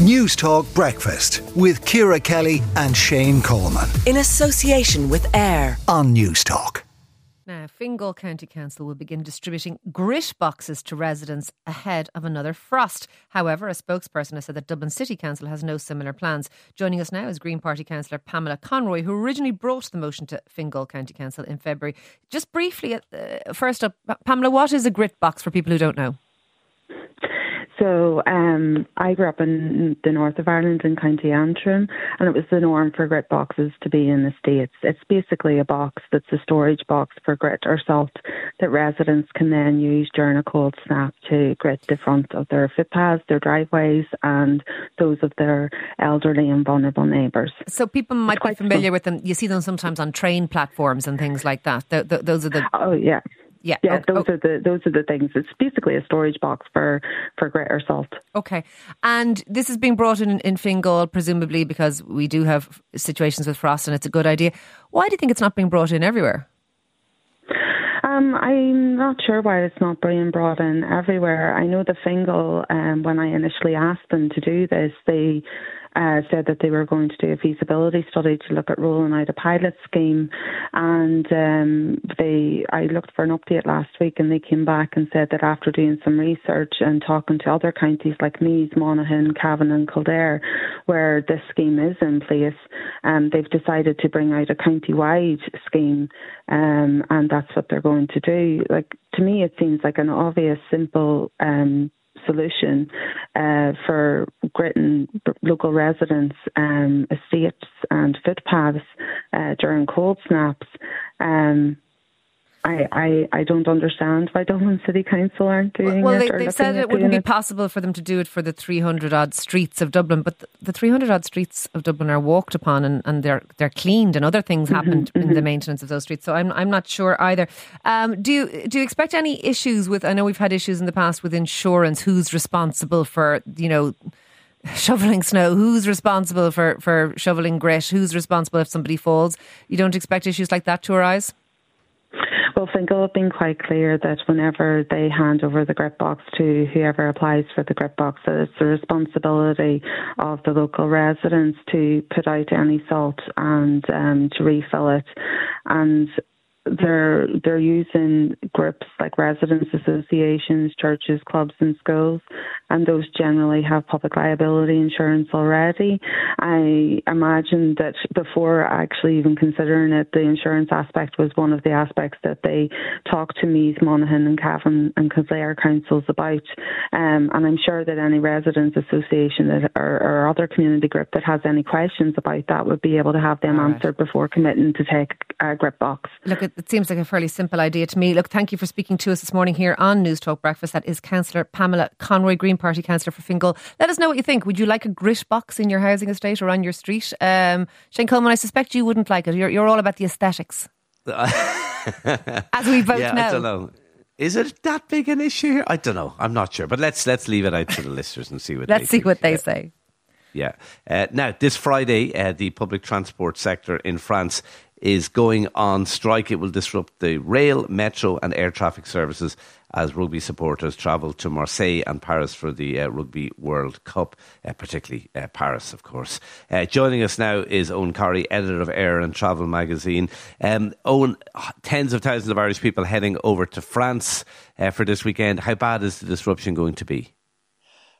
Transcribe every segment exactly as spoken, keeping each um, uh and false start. News Talk Breakfast with Ciara Kelly and Shane Coleman. In association with Air on News Talk. Now, Fingal County Council will begin distributing grit boxes to residents ahead of another frost. However, a spokesperson has said that Dublin City Council has no similar plans. Joining us now is Green Party Councillor Pamela Conroy, who originally brought the motion to Fingal County Council in February. Just briefly, uh, first up, Pamela, what is a grit box for people who don't know? So um, I grew up in the north of Ireland in County Antrim, and it was the norm for grit boxes to be in the States. It's basically a box that's a storage box for grit or salt that residents can then use during a cold snap to grit the front of their footpaths, their driveways, and those of their elderly and vulnerable neighbours. So people might be familiar fun. with them. You see them sometimes on train platforms and things like that. Th- th- those are the... Oh, yeah. Yeah, yeah okay. those oh. are the those are the things. It's basically a storage box for, for grit or salt. Okay, and this is being brought in in Fingal, presumably because we do have situations with frost, and it's a good idea. Why do you think it's not being brought in everywhere? Um, I'm not sure why it's not being brought in everywhere. I know the Fingal, um, when I initially asked them to do this, they uh, said that they were going to do a feasibility study to look at rolling out a pilot scheme. And um, they, I looked for an update last week, and they came back and said that after doing some research and talking to other counties like Meath, Monaghan, Cavan and Kildare, where this scheme is in place, um, they've decided to bring out a county-wide scheme, um, and that's what they're going to do. Like, to me, it seems like an obvious, simple um, solution uh, for gritting local residents' um, estates and footpaths uh, during cold snaps. Um, I, I, I don't understand why Dublin City Council aren't doing well, it. Well, they, they've said it wouldn't be it. possible for them to do it for the three hundred odd streets of Dublin, but the three hundred odd streets of Dublin are walked upon, and, and they're they're cleaned, and other things happen mm-hmm, in mm-hmm. the maintenance of those streets. So I'm I'm not sure either. Um, do you do you expect any issues with? I know we've had issues in the past with insurance. Who's responsible for you know shoveling snow? Who's responsible for for shoveling grit? Who's responsible if somebody falls? You don't expect issues like that to arise? Well, Fingal have been quite clear that whenever they hand over the grit box to whoever applies for the grit box, that it's the responsibility of the local residents to put out any salt and um, to refill it. And they're they're using groups like residents' associations, churches, clubs and schools, and those generally have public liability insurance already. I imagine that before actually even considering it, the insurance aspect was one of the aspects that they talked to Meath, Monaghan and Cavan and Kildare councils about. Um, and I'm sure that any residents' association that, or, or other community group that has any questions about that would be able to have them right. answered before committing to take a grit box. Look, it seems like a fairly simple idea to me. Look, thank you for speaking to us this morning here on News Talk Breakfast. That is Councillor Pamela Conroy, Green Party Councillor for Fingal. Let us know what you think. Would you like a grit box in your housing estate or on your street? Um, Shane Coleman, I suspect you wouldn't like it. You're, you're all about the aesthetics. As we both yeah, know. I don't know. Is it that big an issue here? I don't know. I'm not sure. But let's let's leave it out to the listeners and see what let's they see think. what they yeah. say. Yeah. Uh, now, this Friday, uh, the public transport sector in France is going on strike. It will disrupt the rail, metro and air traffic services as rugby supporters travel to Marseille and Paris for the uh, Rugby World Cup, uh, particularly uh, Paris, of course. Uh, joining us now is Owen Curry, editor of Air and Travel magazine. Um, Owen, tens of thousands of Irish people heading over to France uh, for this weekend. How bad is the disruption going to be?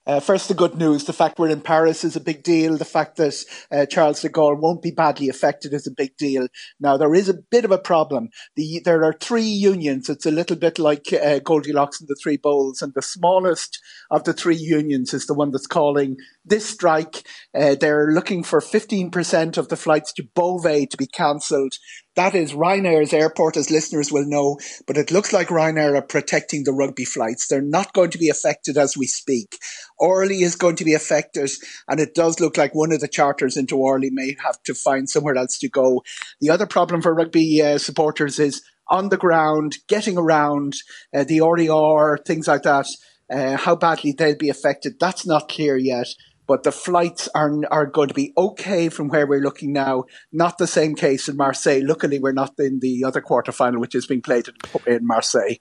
Uh, first, the good news. The fact we're in Paris is a big deal. The fact that uh, Charles de Gaulle won't be badly affected is a big deal. Now, there is a bit of a problem. The, there are three unions. It's a little bit like uh, Goldilocks and the Three Bowls. And the smallest of the three unions is the one that's calling this strike. Uh, they're looking for fifteen percent of the flights to Beauvais to be cancelled. That is Ryanair's airport, as listeners will know, but it looks like Ryanair are protecting the rugby flights. They're not going to be affected as we speak. Orly is going to be affected, and it does look like one of the charters into Orly may have to find somewhere else to go. The other problem for rugby uh, supporters is on the ground, getting around, uh, the R E R, things like that, uh, how badly they'll be affected. That's not clear yet. But the flights are are going to be okay from where we're looking now. Not the same case in Marseille. Luckily, we're not in the other quarterfinal, which is being played in Marseille.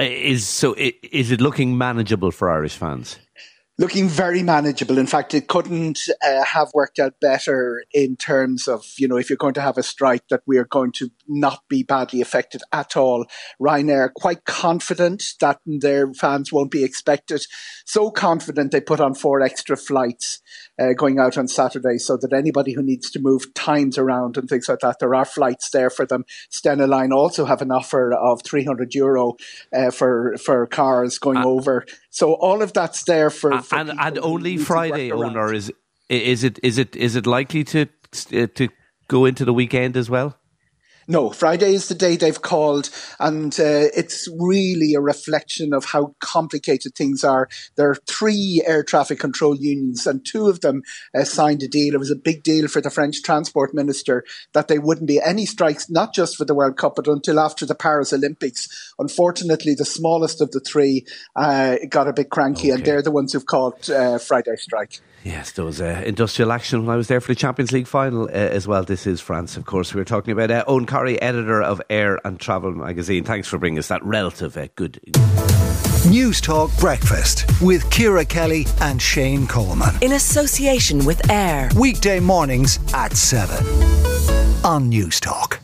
Is so? Is it looking manageable for Irish fans? looking very manageable. In fact, it couldn't uh, have worked out better in terms of, you know, if you're going to have a strike, that we are going to not be badly affected at all. Ryanair quite confident that their fans won't be expected. So confident they put on four extra flights uh, going out on Saturday, so that anybody who needs to move times around and things like that, there are flights there for them. Stena Line also have an offer of three hundred euro uh, for, for cars going uh, over. So all of that's there for... Uh, And, and only Friday, owner, is is it is it is it likely to to go into the weekend as well? No, Friday is the day they've called, and uh, it's really a reflection of how complicated things are. There are three air traffic control unions, and two of them uh, signed a deal. It was a big deal for the French transport minister that there wouldn't be any strikes, not just for the World Cup, but until after the Paris Olympics. Unfortunately, the smallest of the three uh, got a bit cranky, okay. and they're the ones who've called uh, Friday strike. Yes, there was uh, industrial action when I was there for the Champions League final uh, as well. This is France, of course. We were talking about uh, Owen Curry, editor of Air and Travel magazine. Thanks for bringing us that relative uh, good... News Talk Breakfast with Ciara Kelly and Shane Coleman. In association with Air. Weekday mornings at seven on News Talk.